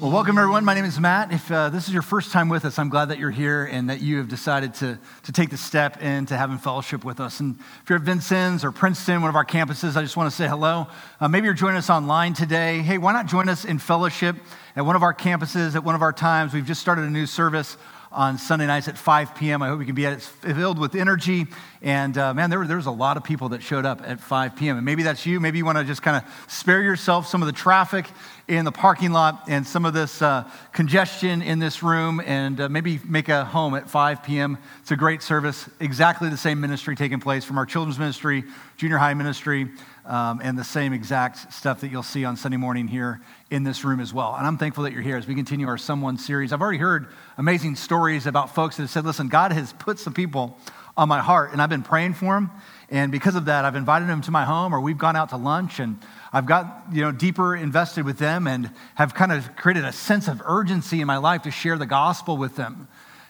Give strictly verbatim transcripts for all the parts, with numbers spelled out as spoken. Well, welcome everyone. My name is Matt. If uh, this is your first time with us, I'm glad that you're here and that you have decided to, to take the step into having fellowship with us. And if you're at Vincennes or Princeton, one of our campuses, I just want to say hello. Uh, maybe you're joining us online today. Hey, why not join us in fellowship at one of our campuses at one of our times? We've just started a new service on Sunday nights at five p.m. I hope you can be at it. It's filled with energy. And uh, man, there, were, there was a lot of people that showed up at five p.m. And maybe that's you. Maybe you want to just kind of spare yourself some of the traffic in the parking lot and some of this uh, congestion in this room and uh, maybe make a home at five p.m. It's a great service. Exactly the same ministry taking place from our children's ministry, junior high ministry, um, and the same exact stuff that you'll see on Sunday morning here in this room as well. And I'm thankful that you're here as we continue our Someone series. I've already heard amazing stories about folks that have said, listen, God has put some people on my heart and I've been praying for them. And because of that, I've invited them to my home or we've gone out to lunch and I've got, you know, deeper invested with them and have kind of created a sense of urgency in my life to share the gospel with them.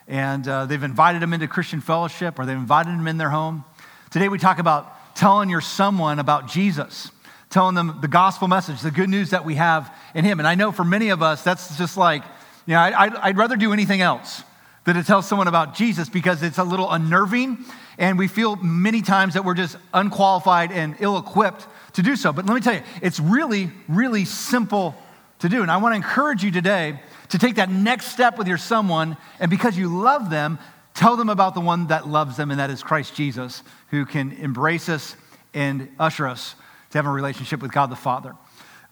And uh, they've invited them into Christian fellowship or they've invited them in their home. Today we talk about telling your someone about Jesus, telling them the gospel message, the good news that we have in him. And I know for many of us, that's just like, you know, I'd, I'd rather do anything else than to tell someone about Jesus because it's a little unnerving and we feel many times that we're just unqualified and ill-equipped to do so. But let me tell you, it's really, really simple to do. And I want to encourage you today to take that next step with your someone. And because you love them, tell them about the one that loves them. And that is Christ Jesus, who can embrace us and usher us to have a relationship with God the Father.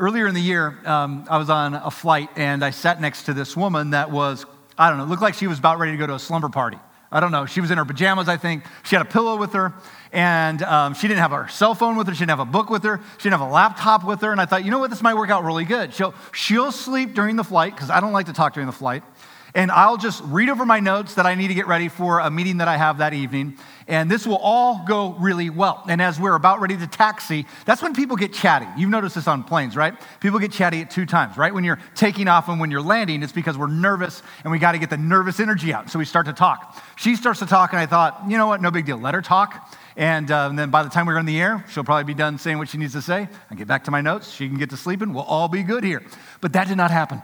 Earlier in the year, um, I was on a flight and I sat next to this woman that was, I don't know, looked like she was about ready to go to a slumber party. I don't know. She was in her pajamas, I think. She had a pillow with her, and um, she didn't have her cell phone with her. She didn't have a book with her. She didn't have a laptop with her. And I thought, you know what? This might work out really good. She'll, she'll sleep during the flight, because I don't like to talk during the flight. And I'll just read over my notes that I need to get ready for a meeting that I have that evening. And this will all go really well. And as we're about ready to taxi, that's when people get chatty. You've noticed this on planes, right? People get chatty at two times, right? When you're taking off and when you're landing, it's because we're nervous and we got to get the nervous energy out. So we start to talk. She starts to talk and I thought, you know what? No big deal. Let her talk. And, uh, and then by the time we're in the air, she'll probably be done saying what she needs to say. I get back to my notes. She can get to sleeping. We'll all be good here. But that did not happen.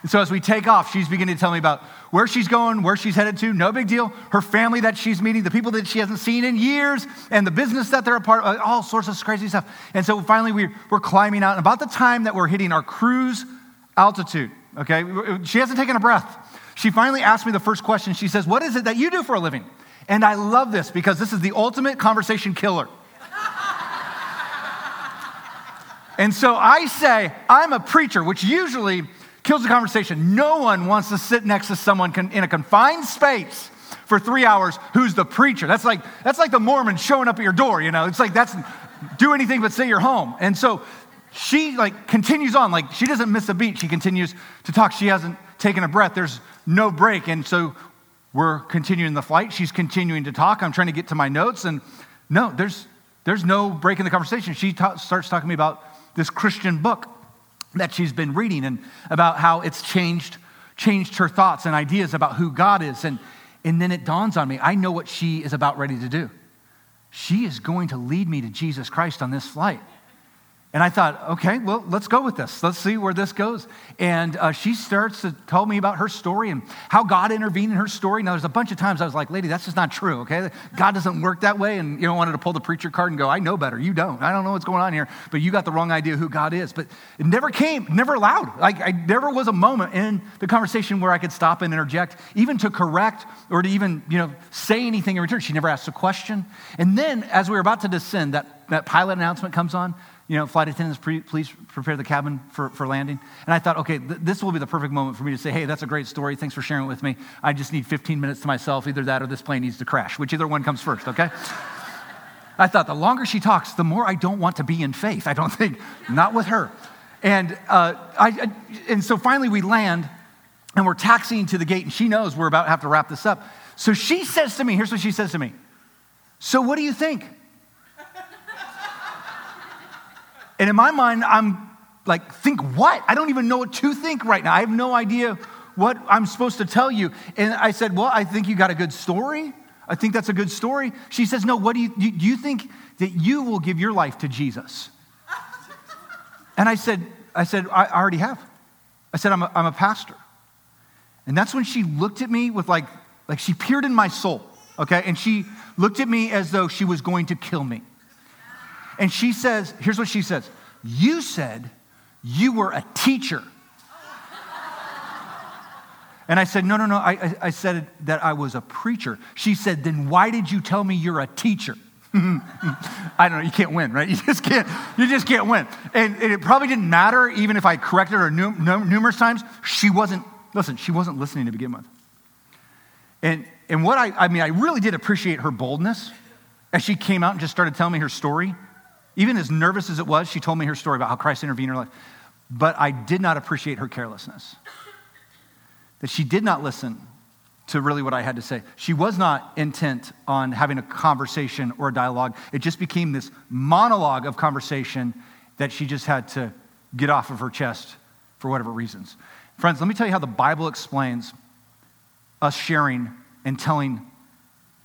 And so as we take off, she's beginning to tell me about where she's going, where she's headed to, no big deal, her family that she's meeting, the people that she hasn't seen in years, and the business that they're a part of, all sorts of crazy stuff. And so finally, we're, we're climbing out. And about the time that we're hitting our cruise altitude, okay, she hasn't taken a breath. She finally asked me the first question. She says, what is it that you do for a living? And I love this because this is the ultimate conversation killer. And so I say, I'm a preacher, which usually kills the conversation. No one wants to sit next to someone con- in a confined space for three hours who's the preacher. That's like that's like the Mormon showing up at your door, you know. It's like that's do anything but say you're home. And so she like continues on, like she doesn't miss a beat. She continues to talk. She hasn't taken a breath. There's no break. And so we're continuing the flight. She's continuing to talk. I'm trying to get to my notes. And no, there's there's no break in the conversation. She ta- starts talking to me about this Christian book that she's been reading and about how it's changed changed her thoughts and ideas about who God is. And, and then it dawns on me, I know what she is about ready to do. She is going to lead me to Jesus Christ on this flight. And I thought, okay, well, let's go with this. Let's see where this goes. And uh, she starts to tell me about her story and how God intervened in her story. Now, there's a bunch of times I was like, lady, that's just not true, okay? God doesn't work that way. And, you know, I wanted to pull the preacher card and go, I know better. You don't. I don't know what's going on here, but you got the wrong idea who God is. But it never came, never allowed. Like, I never was a moment in the conversation where I could stop and interject, even to correct or to even, you know, say anything in return. She never asked a question. And then as we were about to descend, that, that pilot announcement comes on. You know, flight attendants, pre- please prepare the cabin for, for landing. And I thought, okay, th- this will be the perfect moment for me to say, hey, that's a great story. Thanks for sharing it with me. I just need fifteen minutes to myself. Either that or this plane needs to crash, which either one comes first, okay? I thought the longer she talks, the more I don't want to be in faith. I don't think, not with her. And, uh, I, I, and so finally we land and we're taxiing to the gate and she knows we're about to have to wrap this up. So she says to me, here's what she says to me. So what do you think? And in my mind, I'm like, think what? I don't even know what to think right now. I have no idea what I'm supposed to tell you. And I said, well, I think you got a good story. I think that's a good story. She says, no, what do you, do you think that you will give your life to Jesus? And I said, I said, I already have. I said, I'm a, I'm a pastor. And that's when she looked at me with like, like she peered in my soul, okay? And she looked at me as though she was going to kill me. And she says, here's what she says. You said you were a teacher. And I said, no, no, no. I, I said that I was a preacher. She said, then why did you tell me you're a teacher? I don't know. You can't win, right? You just can't. You just can't win. And, and it probably didn't matter, even if I corrected her num- num- numerous times. She wasn't. Listen, she wasn't listening to begin with. And and what I I mean, I really did appreciate her boldness as she came out and just started telling me her story. Even as nervous as it was, she told me her story about how Christ intervened in her life. But I did not appreciate her carelessness. That she did not listen to really what I had to say. She was not intent on having a conversation or a dialogue. It just became this monologue of conversation that she just had to get off of her chest for whatever reasons. Friends, let me tell you how the Bible explains us sharing and telling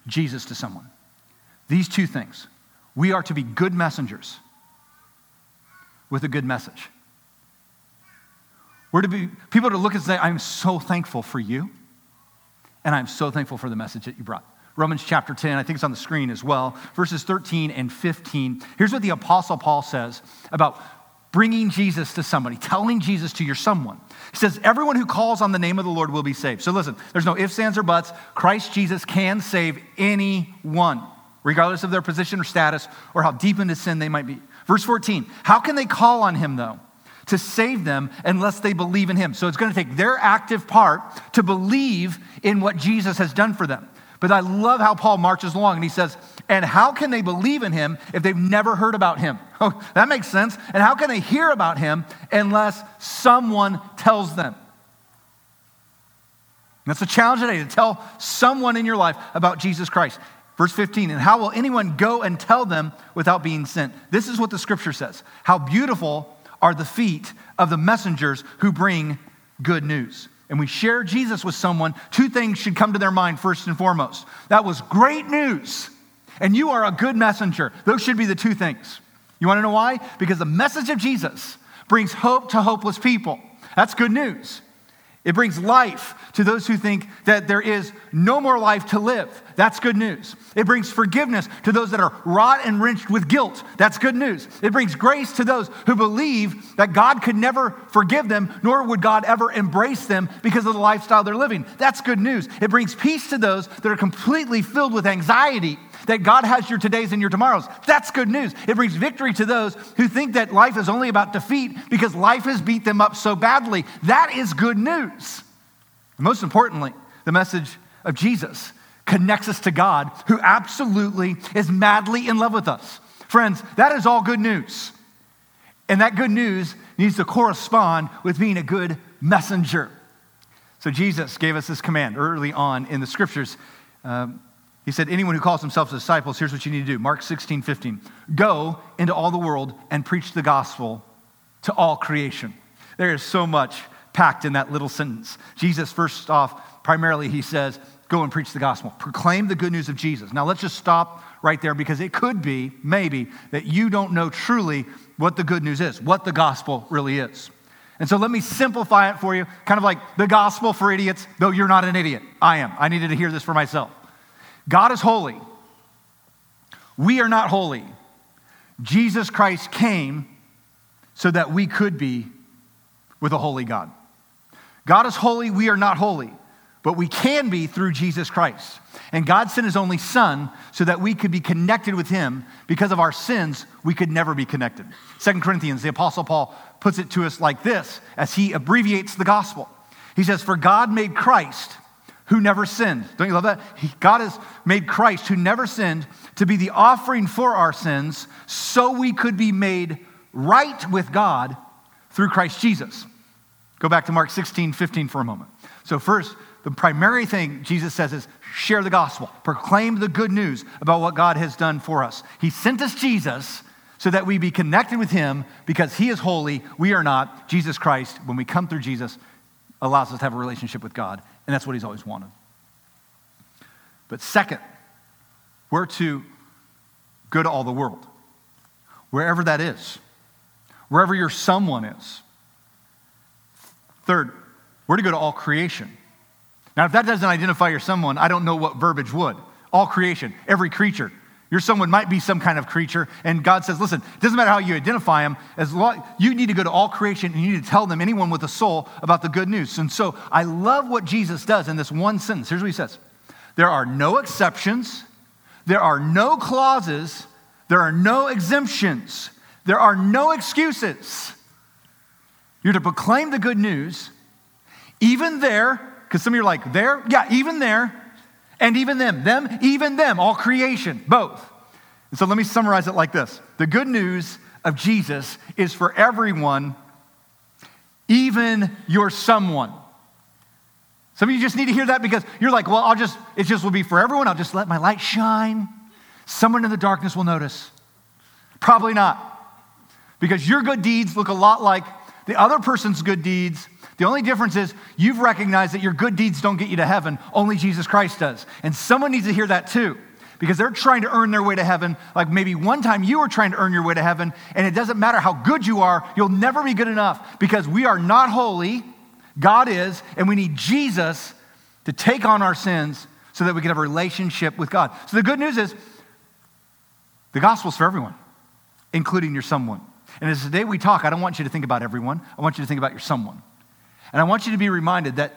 Jesus to someone. These two things. We are to be good messengers with a good message. We're to be, people are to look and say, I'm so thankful for you, and I'm so thankful for the message that you brought. Romans chapter ten, I think it's on the screen as well, verses thirteen and fifteen. Here's what the Apostle Paul says about bringing Jesus to somebody, telling Jesus to your someone. He says, everyone who calls on the name of the Lord will be saved. So listen, there's no ifs, ands, or buts. Christ Jesus can save anyone, regardless of their position or status or how deep into sin they might be. Verse fourteen, how can they call on him, though, to save them unless they believe in him? So it's going to take their active part to believe in what Jesus has done for them. But I love how Paul marches along and he says, and how can they believe in him if they've never heard about him? Oh, that makes sense. And how can they hear about him unless someone tells them? And that's a challenge today, to tell someone in your life about Jesus Christ. Verse fifteen, and how will anyone go and tell them without being sent? This is what the scripture says. How beautiful are the feet of the messengers who bring good news. And we share Jesus with someone, two things should come to their mind first and foremost. That was great news, and you are a good messenger. Those should be the two things. You wanna know why? Because the message of Jesus brings hope to hopeless people. That's good news. It brings life to those who think that there is no more life to live. That's good news. It brings forgiveness to those that are wrought and wrenched with guilt. That's good news. It brings grace to those who believe that God could never forgive them, nor would God ever embrace them because of the lifestyle they're living. That's good news. It brings peace to those that are completely filled with anxiety, that God has your todays and your tomorrows. That's good news. It brings victory to those who think that life is only about defeat because life has beat them up so badly. That is good news. And most importantly, the message of Jesus connects us to God, who absolutely is madly in love with us. Friends, that is all good news. And that good news needs to correspond with being a good messenger. So Jesus gave us this command early on in the scriptures. Um, He said, anyone who calls themselves disciples, here's what you need to do. Mark sixteen fifteen. Go into all the world and preach the gospel to all creation. There is so much packed in that little sentence. Jesus, first off, primarily he says, go and preach the gospel. Proclaim the good news of Jesus. Now let's just stop right there, because it could be, maybe, that you don't know truly what the good news is, what the gospel really is. And so let me simplify it for you, kind of like the gospel for idiots, though you're not an idiot. I am. I needed to hear this for myself. God is holy. We are not holy. Jesus Christ came so that we could be with a holy God. God is holy. We are not holy, but we can be through Jesus Christ. And God sent his only son so that we could be connected with him. Because of our sins, we could never be connected. Second Corinthians, the Apostle Paul puts it to us like this as he abbreviates the gospel. He says, for God made Christ, who never sinned. Don't you love that? He, God has made Christ, who never sinned, to be the offering for our sins so we could be made right with God through Christ Jesus. Go back to Mark sixteen fifteen for a moment. So first, the primary thing Jesus says is share the gospel. Proclaim the good news about what God has done for us. He sent us Jesus so that we be connected with him because he is holy, we are not. Jesus Christ, when we come through Jesus, allows us to have a relationship with God. And that's what he's always wanted. But second, we're to go to all the world, wherever that is, wherever your someone is. Third, we're to go to all creation. Now, if that doesn't identify you're someone, I don't know what verbiage would. All creation, every creature. Your someone might be some kind of creature, and God says, listen, it doesn't matter how you identify them, as long, you need to go to all creation, and you need to tell them, anyone with a soul, about the good news. And so I love what Jesus does in this one sentence. Here's what he says. There are no exceptions. There are no clauses. There are no exemptions. There are no excuses. You're to proclaim the good news, even there, because some of you are like, there? Yeah, even there. And even them, them, even them, all creation, both. And so let me summarize it like this. The good news of Jesus is for everyone, even your someone. Some of you just need to hear that because you're like, well, I'll just, it just will be for everyone. I'll just let my light shine. Someone in the darkness will notice. Probably not. Because your good deeds look a lot like the other person's good deeds. The only difference is you've recognized that your good deeds don't get you to heaven. Only Jesus Christ does. And someone needs to hear that too, because they're trying to earn their way to heaven. Like maybe one time you were trying to earn your way to heaven, and it doesn't matter how good you are, you'll never be good enough because we are not holy. God is, and we need Jesus to take on our sins so that we can have a relationship with God. So the good news is the gospel's for everyone, including your someone. And as today we talk, I don't want you to think about everyone. I want you to think about your someone. And I want you to be reminded that,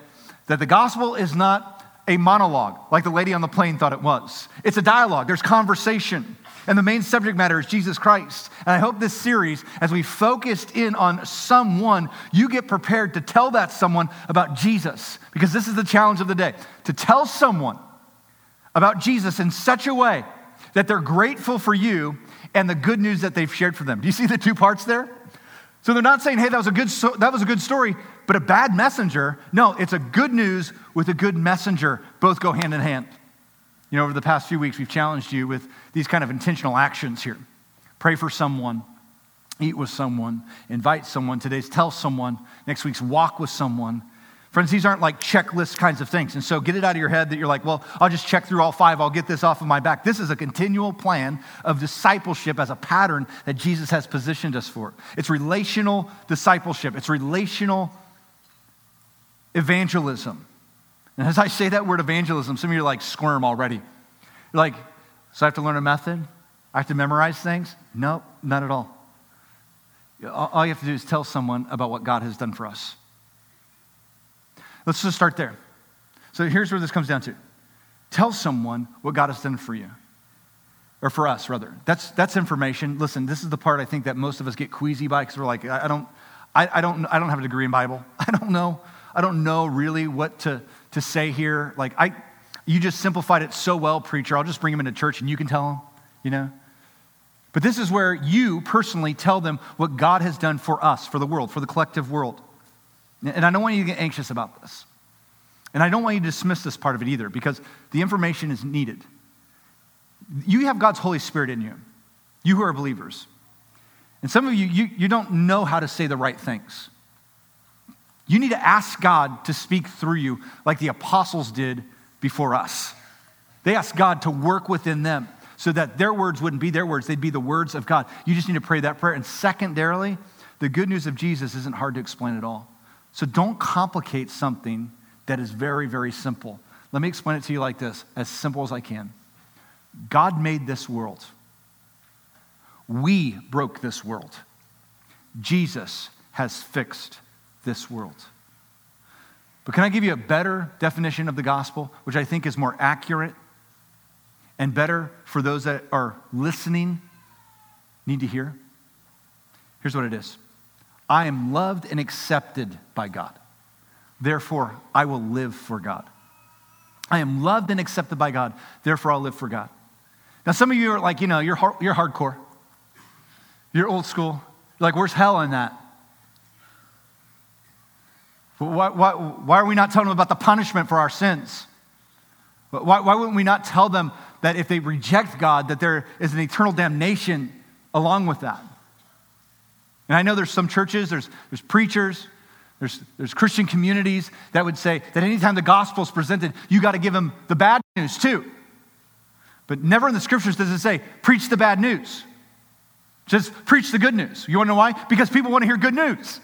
that the gospel is not a monologue like the lady on the plane thought it was. It's a dialogue. There's conversation. And the main subject matter is Jesus Christ. And I hope this series, as we focused in on someone, you get prepared to tell that someone about Jesus. Because this is the challenge of the day. To tell someone about Jesus in such a way that they're grateful for you and the good news that they've shared for them. Do you see the two parts there? So they're not saying, hey, that was a good so- that was a good story, but a bad messenger. No, it's a good news with a good messenger. Both go hand in hand. You know, over the past few weeks, we've challenged you with these kind of intentional actions here. Pray for someone, eat with someone, invite someone. Today's tell someone, next week's walk with someone. Friends, these aren't like checklist kinds of things. And so get it out of your head that you're like, well, I'll just check through all five. I'll get this off of my back. This is a continual plan of discipleship as a pattern that Jesus has positioned us for. It's relational discipleship. It's relational evangelism. And as I say that word evangelism, some of you are like squirm already. You're like, so I have to learn a method? I have to memorize things? No, not at all. All you have to do is tell someone about what God has done for us. Let's just start there. So here's where this comes down to. Tell someone what God has done for you. Or for us, rather. That's that's information. Listen, this is the part I think that most of us get queasy by because we're like, I, I don't, I, I don't I don't have a degree in Bible. I don't know. I don't know really what to, to say here. Like, I, you just simplified it so well, preacher. I'll just bring them into church and you can tell them, you know. But this is where you personally tell them what God has done for us, for the world, for the collective world. And I don't want you to get anxious about this. And I don't want you to dismiss this part of it either, because the information is needed. You have God's Holy Spirit in you, you who are believers. And some of you, you, you don't know how to say the right things. You need to ask God to speak through you like the apostles did before us. They asked God to work within them so that their words wouldn't be their words. They'd be the words of God. You just need to pray that prayer. And secondarily, the good news of Jesus isn't hard to explain at all. So don't complicate something that is very, very simple. Let me explain it to you like this, as simple as I can. God made this world. We broke this world. Jesus has fixed this world. But can I give you a better definition of the gospel, which I think is more accurate and better for those that are listening, need to hear? Here's what it is. I am loved and accepted by God. Therefore, I will live for God. I am loved and accepted by God. Therefore, I'll live for God. Now, some of you are like, you know, you're hard, you're hardcore. You're old school. You're like, where's hell in that? Why, why, why are we not telling them about the punishment for our sins? Why, why wouldn't we not tell them that if they reject God, that there is an eternal damnation along with that? And I know there's some churches, there's, there's preachers, there's, there's Christian communities that would say that anytime the gospel is presented, you got to give them the bad news too. But never in the scriptures does it say, preach the bad news. Just preach the good news. You want to know why? Because people want to hear good news.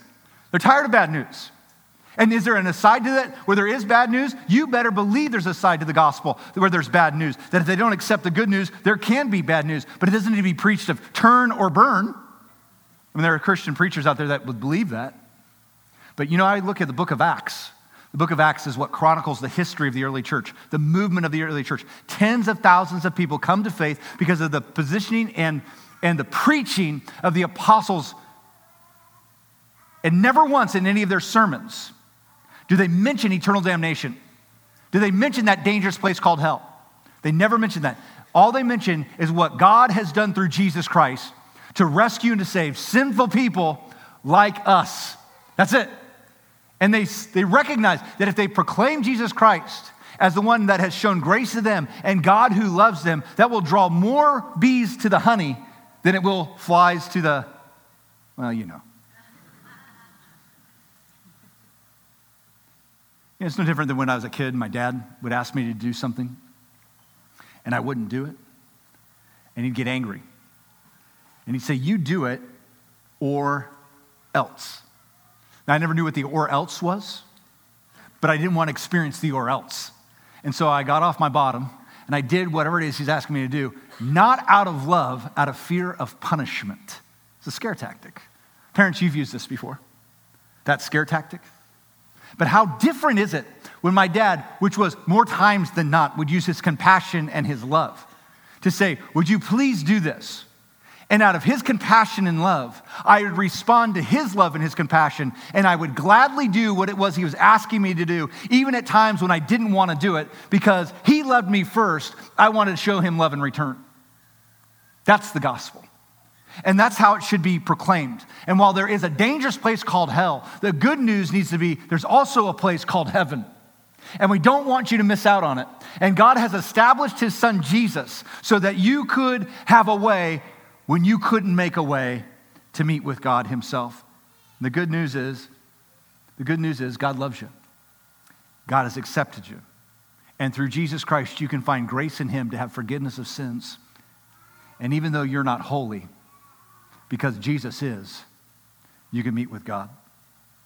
They're tired of bad news. And is there an aside to that? Where there is bad news, you better believe there's a side to the gospel where there's bad news. That if they don't accept the good news, there can be bad news. But it doesn't need to be preached of turn or burn. I mean, there are Christian preachers out there that would believe that. But you know, I look at the book of Acts. The book of Acts is what chronicles the history of the early church, the movement of the early church. Tens of thousands of people come to faith because of the positioning and, and the preaching of the apostles. And never once in any of their sermons do they mention eternal damnation. Do they mention that dangerous place called hell? They never mention that. All they mention is what God has done through Jesus Christ to rescue and to save sinful people like us. That's it. And they, they recognize that if they proclaim Jesus Christ as the one that has shown grace to them and God who loves them, that will draw more bees to the honey than it will flies to the, well, you know. You know, it's no different than when I was a kid and my dad would ask me to do something and I wouldn't do it. And he'd get angry. And he'd say, you do it or else. Now, I never knew what the or else was, but I didn't want to experience the or else. And so I got off my bottom and I did whatever it is he's asking me to do, not out of love, out of fear of punishment. It's a scare tactic. Parents, you've used this before. That scare tactic. But how different is it when my dad, which was more times than not, would use his compassion and his love to say, would you please do this? And out of his compassion and love, I would respond to his love and his compassion, and I would gladly do what it was he was asking me to do, even at times when I didn't want to do it, because he loved me first. I wanted to show him love in return. That's the gospel. And that's how it should be proclaimed. And while there is a dangerous place called hell, the good news needs to be there's also a place called heaven. And we don't want you to miss out on it. And God has established his son Jesus so that you could have a way when you couldn't make a way to meet with God himself. And the good news is, the good news is God loves you. God has accepted you. And through Jesus Christ, you can find grace in him to have forgiveness of sins. And even though you're not holy, because Jesus is, you can meet with God.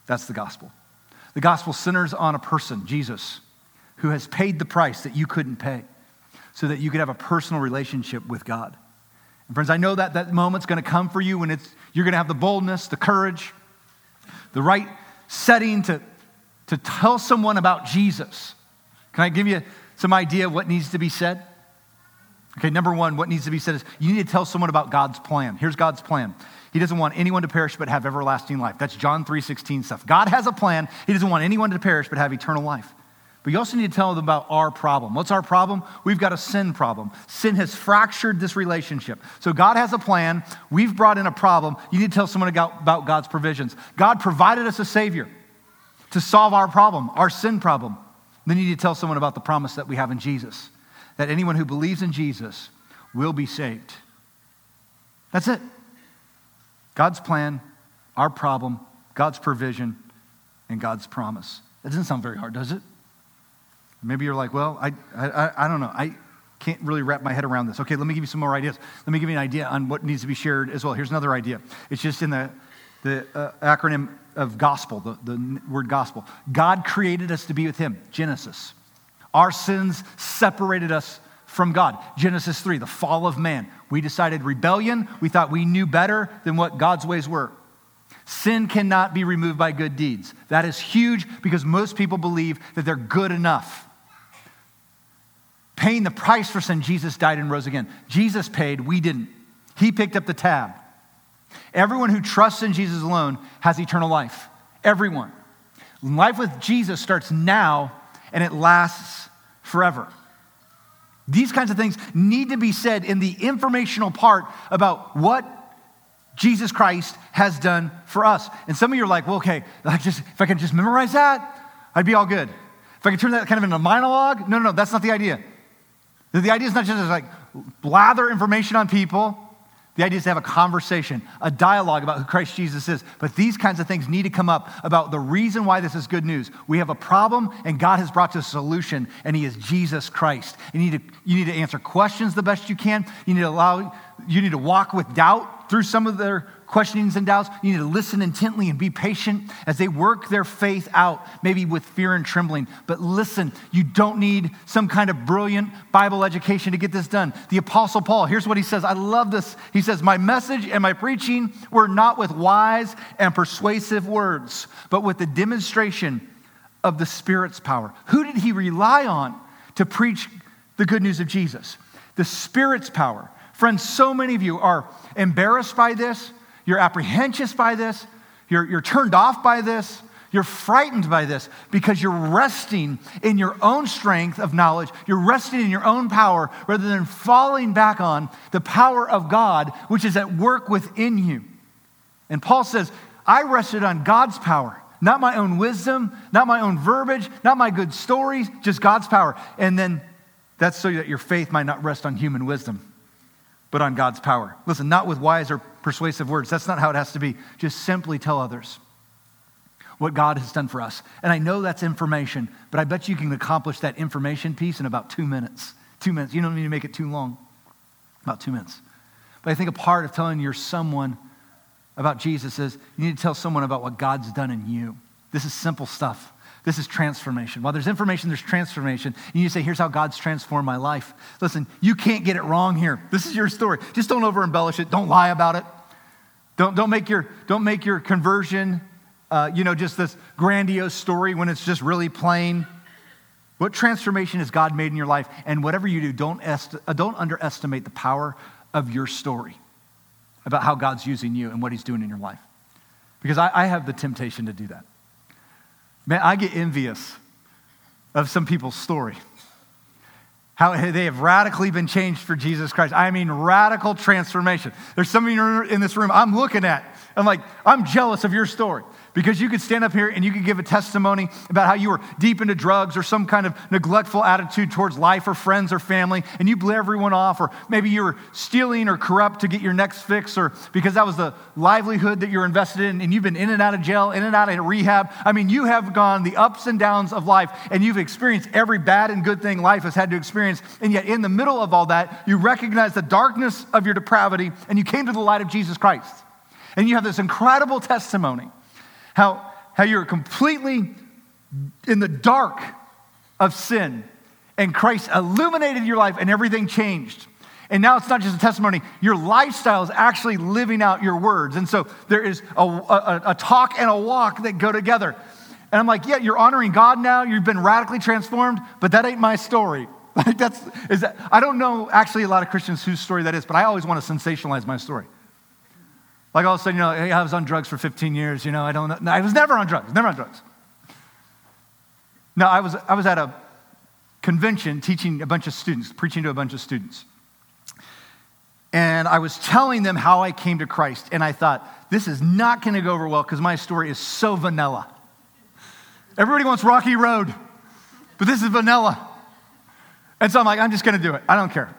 That's the gospel. The gospel centers on a person, Jesus, who has paid the price that you couldn't pay so that you could have a personal relationship with God. And friends, I know that that moment's going to come for you when it's you're going to have the boldness, the courage, the right setting to, to tell someone about Jesus. Can I give you some idea of what needs to be said? Okay, number one, what needs to be said is you need to tell someone about God's plan. Here's God's plan. He doesn't want anyone to perish but have everlasting life. That's John three sixteen stuff. God has a plan. He doesn't want anyone to perish but have eternal life. But you also need to tell them about our problem. What's our problem? We've got a sin problem. Sin has fractured this relationship. So God has a plan. We've brought in a problem. You need to tell someone about God's provisions. God provided us a Savior to solve our problem, our sin problem. Then you need to tell someone about the promise that we have in Jesus, that anyone who believes in Jesus will be saved. That's it. God's plan, our problem, God's provision, and God's promise. That doesn't sound very hard, does it? Maybe you're like, well, I, I I don't know. I can't really wrap my head around this. Okay, let me give you some more ideas. Let me give you an idea on what needs to be shared as well. Here's another idea. It's just in the, the uh, acronym of gospel, the, the word gospel. God created us to be with him, Genesis. Our sins separated us from God. Genesis three, the fall of man. We decided rebellion. We thought we knew better than what God's ways were. Sin cannot be removed by good deeds. That is huge because most people believe that they're good enough. Paying the price for sin, Jesus died and rose again. Jesus paid, we didn't. He picked up the tab. Everyone who trusts in Jesus alone has eternal life. Everyone. Life with Jesus starts now and it lasts forever. These kinds of things need to be said in the informational part about what Jesus Christ has done for us. And some of you are like, well, okay, I just, if I can just memorize that, I'd be all good. If I can turn that kind of into a monologue, no, no, no, that's not the idea. The, the idea is not just to like blather information on people. The idea is to have a conversation, a dialogue about who Christ Jesus is. But these kinds of things need to come up about the reason why this is good news. We have a problem, and God has brought us a solution, and he is Jesus Christ. You need to, you need to answer questions the best you can. You need to allow, you need to walk with doubt through some of their questionings and doubts, you need to listen intently and be patient as they work their faith out, maybe with fear and trembling. But listen, you don't need some kind of brilliant Bible education to get this done. The Apostle Paul, here's what he says. I love this. He says, my message and my preaching were not with wise and persuasive words, but with the demonstration of the Spirit's power. Who did he rely on to preach the good news of Jesus? The Spirit's power. Friends, so many of you are embarrassed by this. You're apprehensive by this. You're, you're turned off by this. You're frightened by this because you're resting in your own strength of knowledge. You're resting in your own power rather than falling back on the power of God, which is at work within you. And Paul says, I rested on God's power, not my own wisdom, not my own verbiage, not my good stories, just God's power. And then that's so that your faith might not rest on human wisdom, but on God's power. Listen, not with wise or persuasive words. That's not how it has to be. Just simply tell others what God has done for us. And I know that's information, but I bet you can accomplish that information piece in about two minutes. Two minutes. You don't need to make it too long. About two minutes. But I think a part of telling your someone about Jesus is you need to tell someone about what God's done in you. This is simple stuff. This is transformation. While there's information, there's transformation. And you say, here's how God's transformed my life. Listen, you can't get it wrong here. This is your story. Just don't over embellish it. Don't lie about it. Don't, don't, make, your, don't make your conversion, uh, you know, just this grandiose story when it's just really plain. What transformation has God made in your life? And whatever you do, don't, est- don't underestimate the power of your story about how God's using you and what he's doing in your life. Because I, I have the temptation to do that. Man, I get envious of some people's story. How they have radically been changed for Jesus Christ. I mean, radical transformation. There's some of you in this room I'm looking at. I'm like, I'm jealous of your story because you could stand up here and you could give a testimony about how you were deep into drugs or some kind of neglectful attitude towards life or friends or family, and you blew everyone off, or maybe you were stealing or corrupt to get your next fix, or because that was the livelihood that you're invested in, and you've been in and out of jail, in and out of rehab. I mean, you have gone the ups and downs of life, and you've experienced every bad and good thing life has had to experience, and yet in the middle of all that, you recognize the darkness of your depravity, and you came to the light of Jesus Christ. And you have this incredible testimony, how, how you're completely in the dark of sin, and Christ illuminated your life and everything changed. And now it's not just a testimony, your lifestyle is actually living out your words. And so there is a, a, a talk and a walk that go together. And I'm like, yeah, you're honoring God now, you've been radically transformed, but that ain't my story. Like that's is that, I don't know actually a lot of Christians whose story that is, but I always want to sensationalize my story. Like all of a sudden, you know, I was on drugs for fifteen years. You know, I don't know. No, I was never on drugs, never on drugs. No, I was I was at a convention teaching a bunch of students, preaching to a bunch of students. And I was telling them how I came to Christ. And I thought, this is not going to go over well because my story is so vanilla. Everybody wants Rocky Road, but this is vanilla. And so I'm like, I'm just going to do it. I don't care.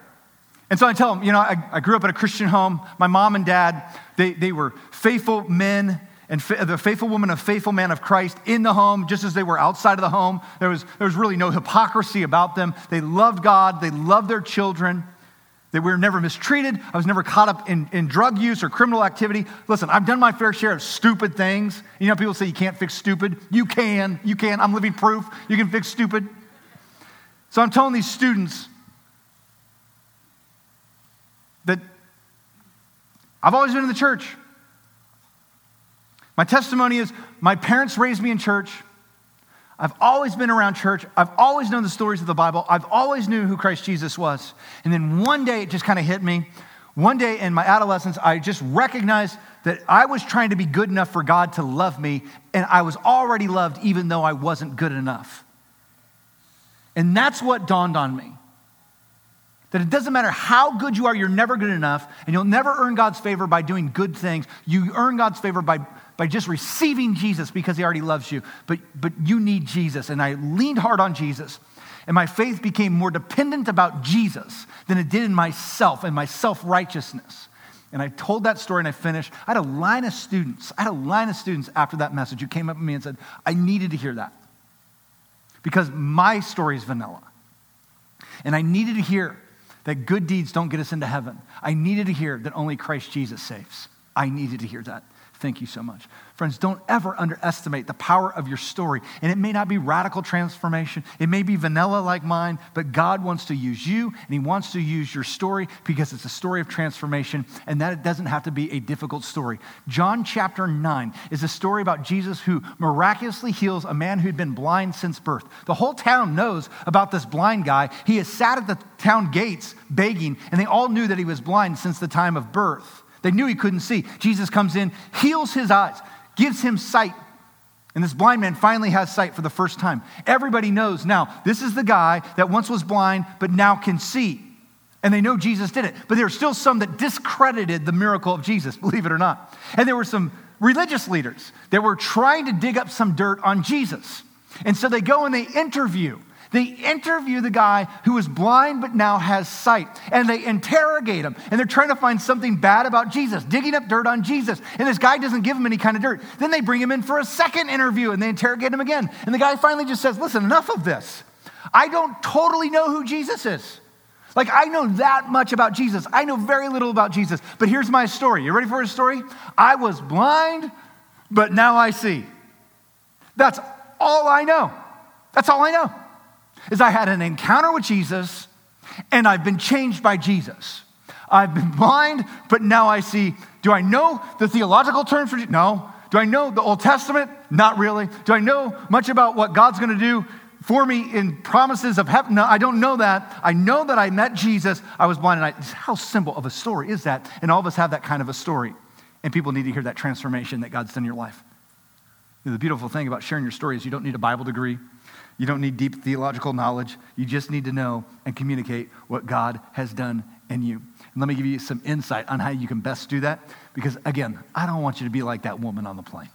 And so I tell them, you know, I, I grew up in a Christian home. My mom and dad, they, they were faithful men and fa- the faithful woman and faithful man of Christ in the home, just as they were outside of the home. There was, there was really no hypocrisy about them. They loved God. They loved their children. They were never mistreated. I was never caught up in, in drug use or criminal activity. Listen, I've done my fair share of stupid things. You know, people say you can't fix stupid. You can. You can. I'm living proof. You can fix stupid. So I'm telling these students that I've always been in the church. My testimony is my parents raised me in church. I've always been around church. I've always known the stories of the Bible. I've always knew who Christ Jesus was. And then one day it just kind of hit me. One day in my adolescence, I just recognized that I was trying to be good enough for God to love me, and I was already loved even though I wasn't good enough. And that's what dawned on me. That it doesn't matter how good you are, you're never good enough, and you'll never earn God's favor by doing good things. You earn God's favor by, by just receiving Jesus because he already loves you. But, but you need Jesus, and I leaned hard on Jesus, and my faith became more dependent about Jesus than it did in myself and my self-righteousness. And I told that story, and I finished. I had a line of students. I had a line of students after that message who came up to me and said, I needed to hear that because my story is vanilla, and I needed to hear that good deeds don't get us into heaven. I needed to hear that only Christ Jesus saves. I needed to hear that. Thank you so much. Friends, don't ever underestimate the power of your story. And it may not be radical transformation. It may be vanilla like mine, but God wants to use you, and he wants to use your story because it's a story of transformation, and that it doesn't have to be a difficult story. John chapter nine is a story about Jesus who miraculously heals a man who'd been blind since birth. The whole town knows about this blind guy. He has sat at the town gates begging, and they all knew that he was blind since the time of birth. They knew he couldn't see. Jesus comes in, heals his eyes, gives him sight. And this blind man finally has sight for the first time. Everybody knows now, this is the guy that once was blind, but now can see. And they know Jesus did it. But there are still some that discredited the miracle of Jesus, believe it or not. And there were some religious leaders that were trying to dig up some dirt on Jesus. And so they go and they interview They interview the guy who was blind but now has sight, and they interrogate him, and they're trying to find something bad about Jesus, digging up dirt on Jesus, and this guy doesn't give him any kind of dirt. Then they bring him in for a second interview, and they interrogate him again, and the guy finally just says, listen, enough of this. I don't totally know who Jesus is. Like, I know that much about Jesus. I know very little about Jesus, but here's my story. You ready for his story? I was blind, but now I see. That's all I know. That's all I know. Is I had an encounter with Jesus, and I've been changed by Jesus. I've been blind, but now I see. Do I know the theological terms for Jesus? No. Do I know the Old Testament? Not really. Do I know much about what God's going to do for me in promises of heaven? No, I don't know that. I know that I met Jesus. I was blind, and I, how simple of a story is that? And all of us have that kind of a story, and people need to hear that transformation that God's done in your life. The beautiful thing about sharing your story is you don't need a Bible degree. You don't need deep theological knowledge. You just need to know and communicate what God has done in you. And let me give you some insight on how you can best do that. Because again, I don't want you to be like that woman on the plane.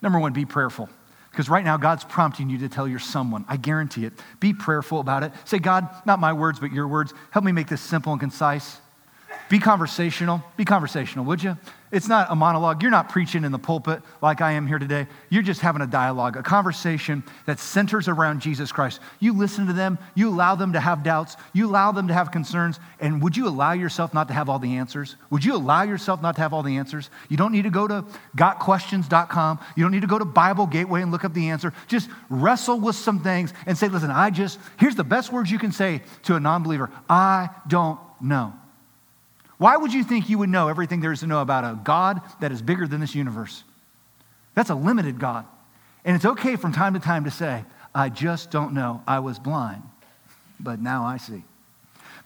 Number one, be prayerful. Because right now God's prompting you to tell your someone. I guarantee it. Be prayerful about it. Say, God, not my words, but your words. Help me make this simple and concise. Be conversational. Be conversational, would you? It's not a monologue. You're not preaching in the pulpit like I am here today. You're just having a dialogue, a conversation that centers around Jesus Christ. You listen to them. You allow them to have doubts. You allow them to have concerns. And would you allow yourself not to have all the answers? Would you allow yourself not to have all the answers? You don't need to go to got questions dot com. You don't need to go to Bible Gateway and look up the answer. Just wrestle with some things and say, listen, I just, here's the best words you can say to a non-believer. I don't know. Why would you think you would know everything there is to know about a God that is bigger than this universe? That's a limited God. And it's okay from time to time to say, I just don't know. I was blind, but now I see.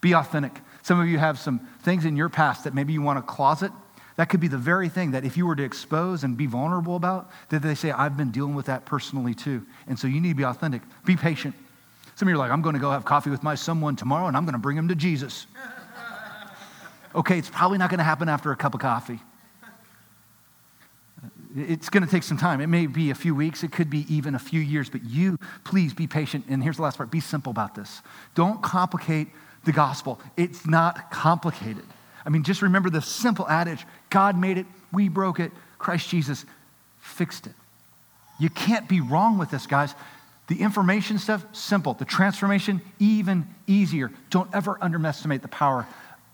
Be authentic. Some of you have some things in your past that maybe you want to closet. That could be the very thing that if you were to expose and be vulnerable about, that they say, I've been dealing with that personally too. And so you need to be authentic. Be patient. Some of you are like, I'm going to go have coffee with my someone tomorrow and I'm going to bring him to Jesus. Okay, it's probably not going to happen after a cup of coffee. It's going to take some time. It may be a few weeks. It could be even a few years. But you, please be patient. And here's the last part. Be simple about this. Don't complicate the gospel. It's not complicated. I mean, just remember the simple adage. God made it. We broke it. Christ Jesus fixed it. You can't be wrong with this, guys. The information stuff, simple. The transformation, even easier. Don't ever underestimate the power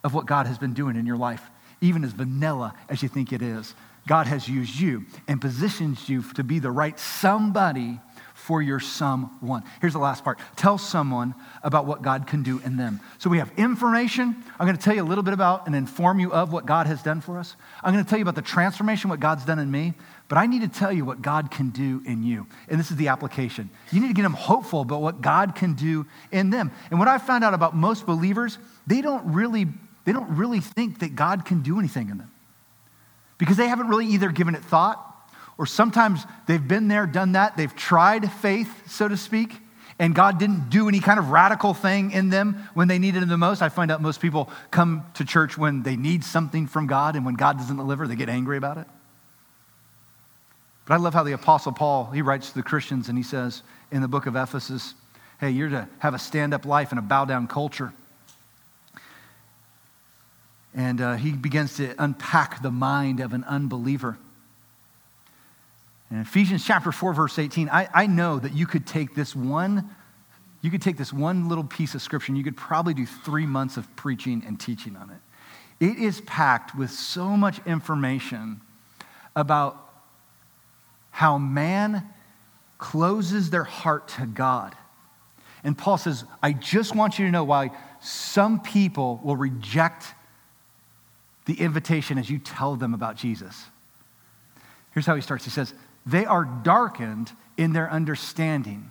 of what God has been doing in your life, even as vanilla as you think it is. God has used you and positions you to be the right somebody for your someone. Here's the last part. Tell someone about what God can do in them. So we have information. I'm going to tell you a little bit about and inform you of what God has done for us. I'm going to tell you about the transformation, what God's done in me. But I need to tell you what God can do in you. And this is the application. You need to get them hopeful about what God can do in them. And what I found out about most believers, they don't really They don't really think that God can do anything in them because they haven't really either given it thought or sometimes they've been there, done that. They've tried faith, so to speak, and God didn't do any kind of radical thing in them when they needed him the most. I find out most people come to church when they need something from God, and when God doesn't deliver, they get angry about it. But I love how the Apostle Paul, he writes to the Christians and he says in the book of Ephesians, hey, you're to have a stand-up life and a bow-down culture. And uh, he begins to unpack the mind of an unbeliever. In Ephesians chapter four, verse eighteen, I, I know that you could take this one You could take this one little piece of scripture and you could probably do three months of preaching and teaching on it. It is packed with so much information about how man closes their heart to God. And Paul says, I just want you to know why some people will reject the invitation as you tell them about Jesus. Here's how he starts. He says, they are darkened in their understanding.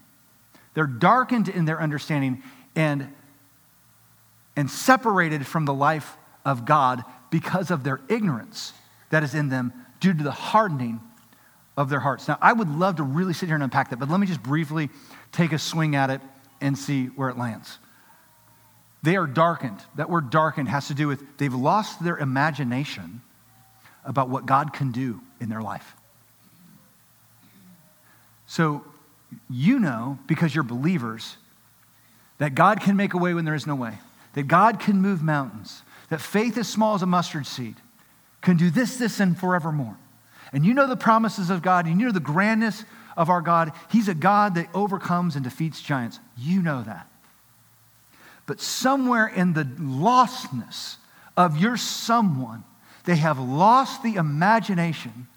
They're darkened in their understanding and, and separated from the life of God because of their ignorance that is in them due to the hardening of their hearts. Now, I would love to really sit here and unpack that, but let me just briefly take a swing at it and see where it lands. They are darkened. That word darkened has to do with they've lost their imagination about what God can do in their life. So, you know, because you're believers, that God can make a way when there is no way, that God can move mountains, that faith as small as a mustard seed can do this, this, and forevermore. And you know the promises of God, and you know the grandness of our God. He's a God that overcomes and defeats giants. You know that. But somewhere in the lostness of your someone, they have lost the imagination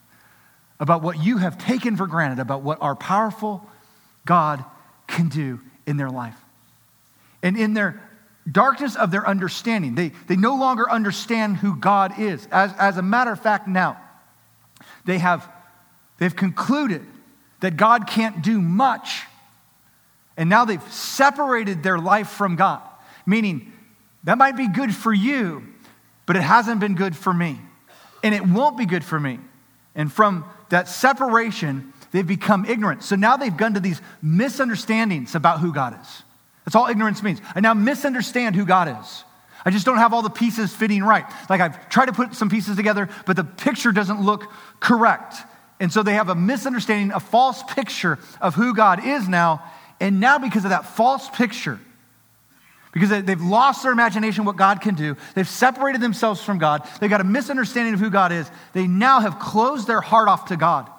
about what you have taken for granted, about what our powerful God can do in their life. And in their darkness of their understanding, they, they no longer understand who God is. As, as a matter of fact, now, they have they've concluded that God can't do much. And now they've separated their life from God. Meaning, that might be good for you, but it hasn't been good for me. And it won't be good for me. And from that separation, they've become ignorant. So now they've gone to these misunderstandings about who God is. That's all ignorance means. I now misunderstand who God is. I just don't have all the pieces fitting right. Like I've tried to put some pieces together, but the picture doesn't look correct. And so they have a misunderstanding, a false picture of who God is now. And now because of that false picture, because they've lost their imagination what God can do, they've separated themselves from God, they've got a misunderstanding of who God is, they now have closed their heart off to God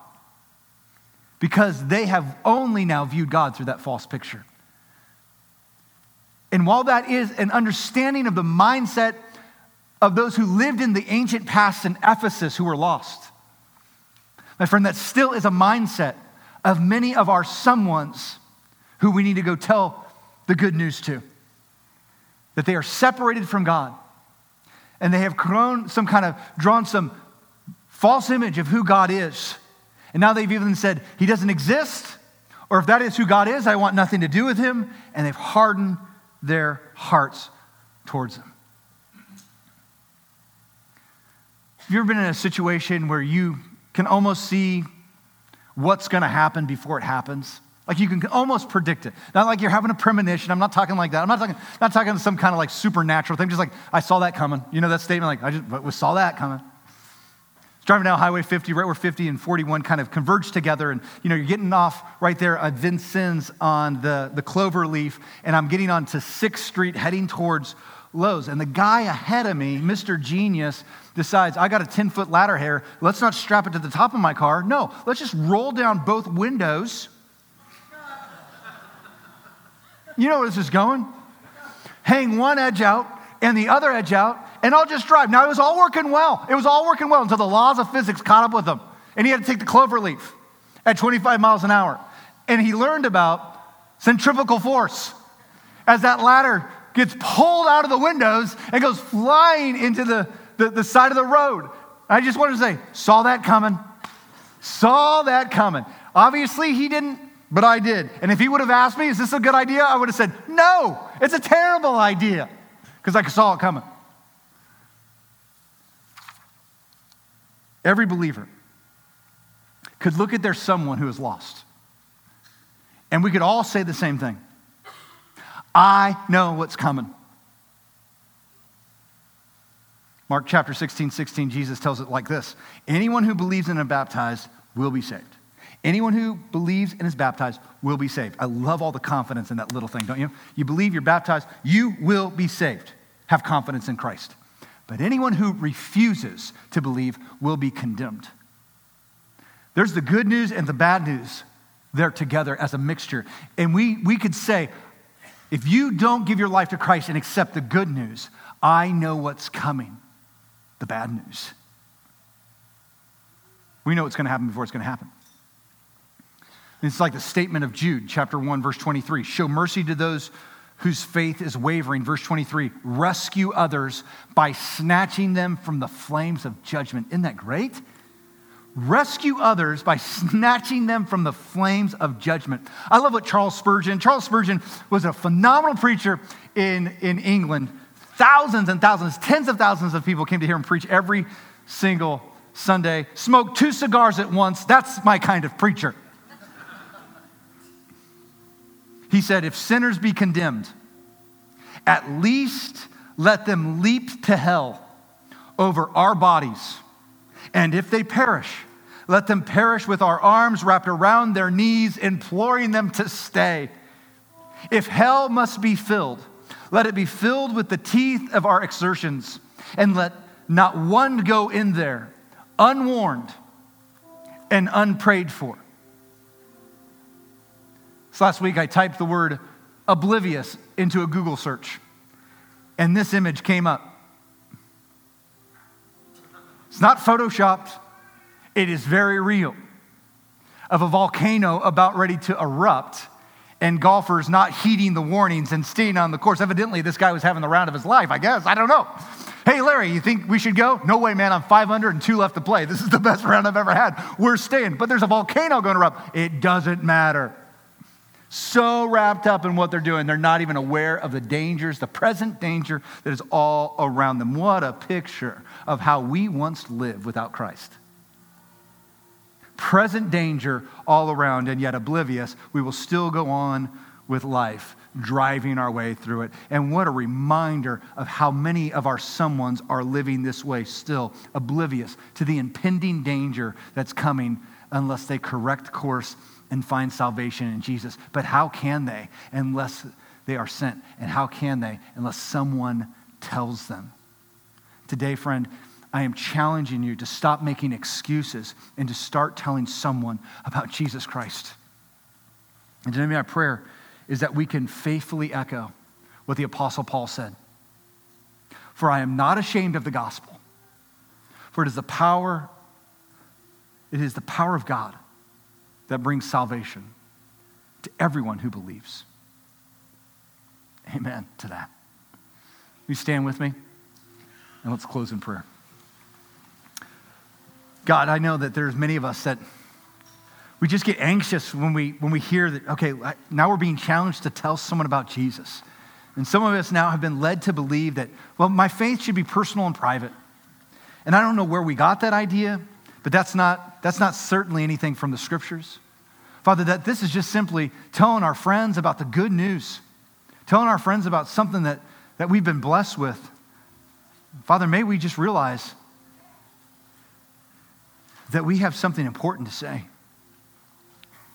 because they have only now viewed God through that false picture. And while that is an understanding of the mindset of those who lived in the ancient past in Ephesus who were lost, my friend, that still is a mindset of many of our someones who we need to go tell the good news to. That they are separated from God and they have grown some kind of, drawn some false image of who God is. And now they've even said, he doesn't exist, or if that is who God is, I want nothing to do with him. And they've hardened their hearts towards him. Have you ever been in a situation where you can almost see what's going to happen before it happens? Like you can almost predict it. Not like you're having a premonition. I'm not talking like that. I'm not talking not talking some kind of like supernatural thing. Just like, I saw that coming. You know that statement? Like, I just saw that coming. It's driving down Highway fifty, right where fifty and forty-one kind of converge together. And, you know, you're getting off right there at Vincennes on the, the clover leaf. And I'm getting onto sixth street heading towards Lowe's. And the guy ahead of me, Mister Genius, decides, I got a ten-foot ladder here. Let's not strap it to the top of my car. No, let's just roll down both windows. You know where this is going. Hang one edge out and the other edge out, and I'll just drive. Now, it was all working well. It was all working well until the laws of physics caught up with him, and he had to take the clover leaf at twenty-five miles an hour. And he learned about centrifugal force as that ladder gets pulled out of the windows and goes flying into the, the, the side of the road. I just wanted to say, saw that coming. Saw that coming. Obviously, he didn't. But I did. And if he would have asked me, is this a good idea? I would have said, no, it's a terrible idea. Because I saw it coming. Every believer could look at their someone who is lost. And we could all say the same thing. I know what's coming. Mark chapter sixteen, sixteen, Jesus tells it like this. Anyone who believes and is baptized will be saved. Anyone who believes and is baptized will be saved. I love all the confidence in that little thing, don't you? You believe, you're baptized, you will be saved. Have confidence in Christ. But anyone who refuses to believe will be condemned. There's the good news and the bad news there together as a mixture. And we, we could say, If you don't give your life to Christ and accept the good news, I know what's coming, the bad news. We know what's going to happen before it's going to happen. It's like the statement of Jude, chapter one, verse twenty-three. Show mercy to those whose faith is wavering. Verse twenty-three, rescue others by snatching them from the flames of judgment. Isn't that great? Rescue others by snatching them from the flames of judgment. I love what Charles Spurgeon, Charles Spurgeon was a phenomenal preacher in, in England. Thousands and thousands, tens of thousands of people came to hear him preach every single Sunday. Smoked two cigars at once. That's my kind of preacher. He said, if sinners be condemned, at least let them leap to hell over our bodies. And if they perish, let them perish with our arms wrapped around their knees, imploring them to stay. If hell must be filled, let it be filled with the teeth of our exertions, and let not one go in there unwarned and unprayed for. So last week I typed the word oblivious into a Google search, and this image came up. It's not photoshopped. It is very real, of a volcano about ready to erupt and golfers not heeding the warnings and staying on the course. Evidently, this guy was having the round of his life, I guess. I don't know. Hey, Larry, you think we should go? No way, man. I'm five under and two left to play. This is the best round I've ever had. We're staying. But there's a volcano going to erupt. It doesn't matter. So wrapped up in what they're doing, they're not even aware of the dangers, the present danger that is all around them. What a picture of how we once lived without Christ. Present danger all around, and yet oblivious, we will still go on with life, driving our way through it. And what a reminder of how many of our someones are living this way still, oblivious to the impending danger that's coming unless they correct course and find salvation in Jesus. But how can they unless they are sent? And how can they unless someone tells them? Today, friend, I am challenging you to stop making excuses and to start telling someone about Jesus Christ. And today, my prayer is that we can faithfully echo what the Apostle Paul said. For I am not ashamed of the gospel, for it is the power, it is the power of God that brings salvation to everyone who believes. Amen to that. You stand with me, and let's close in prayer. God, I know that there's many of us that we just get anxious when we when we hear that, okay, now we're being challenged to tell someone about Jesus. And some of us now have been led to believe that, well, my faith should be personal and private. And I don't know where we got that idea, but that's not, that's not certainly anything from the scriptures. Father, that this is just simply telling our friends about the good news, telling our friends about something that, that we've been blessed with. Father, may we just realize that we have something important to say.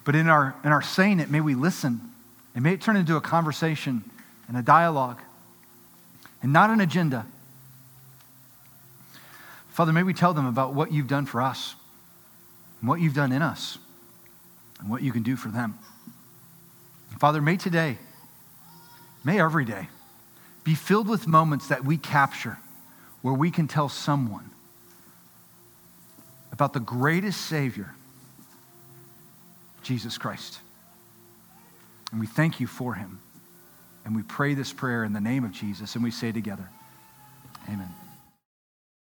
But in our, in our saying it, may we listen, and may it turn into a conversation and a dialogue and not an agenda. Father, may we tell them about what you've done for us and what you've done in us and what you can do for them. Father, may today, may every day be filled with moments that we capture where we can tell someone about the greatest Savior, Jesus Christ. And we thank you for him. And we pray this prayer in the name of Jesus, and we say together, amen.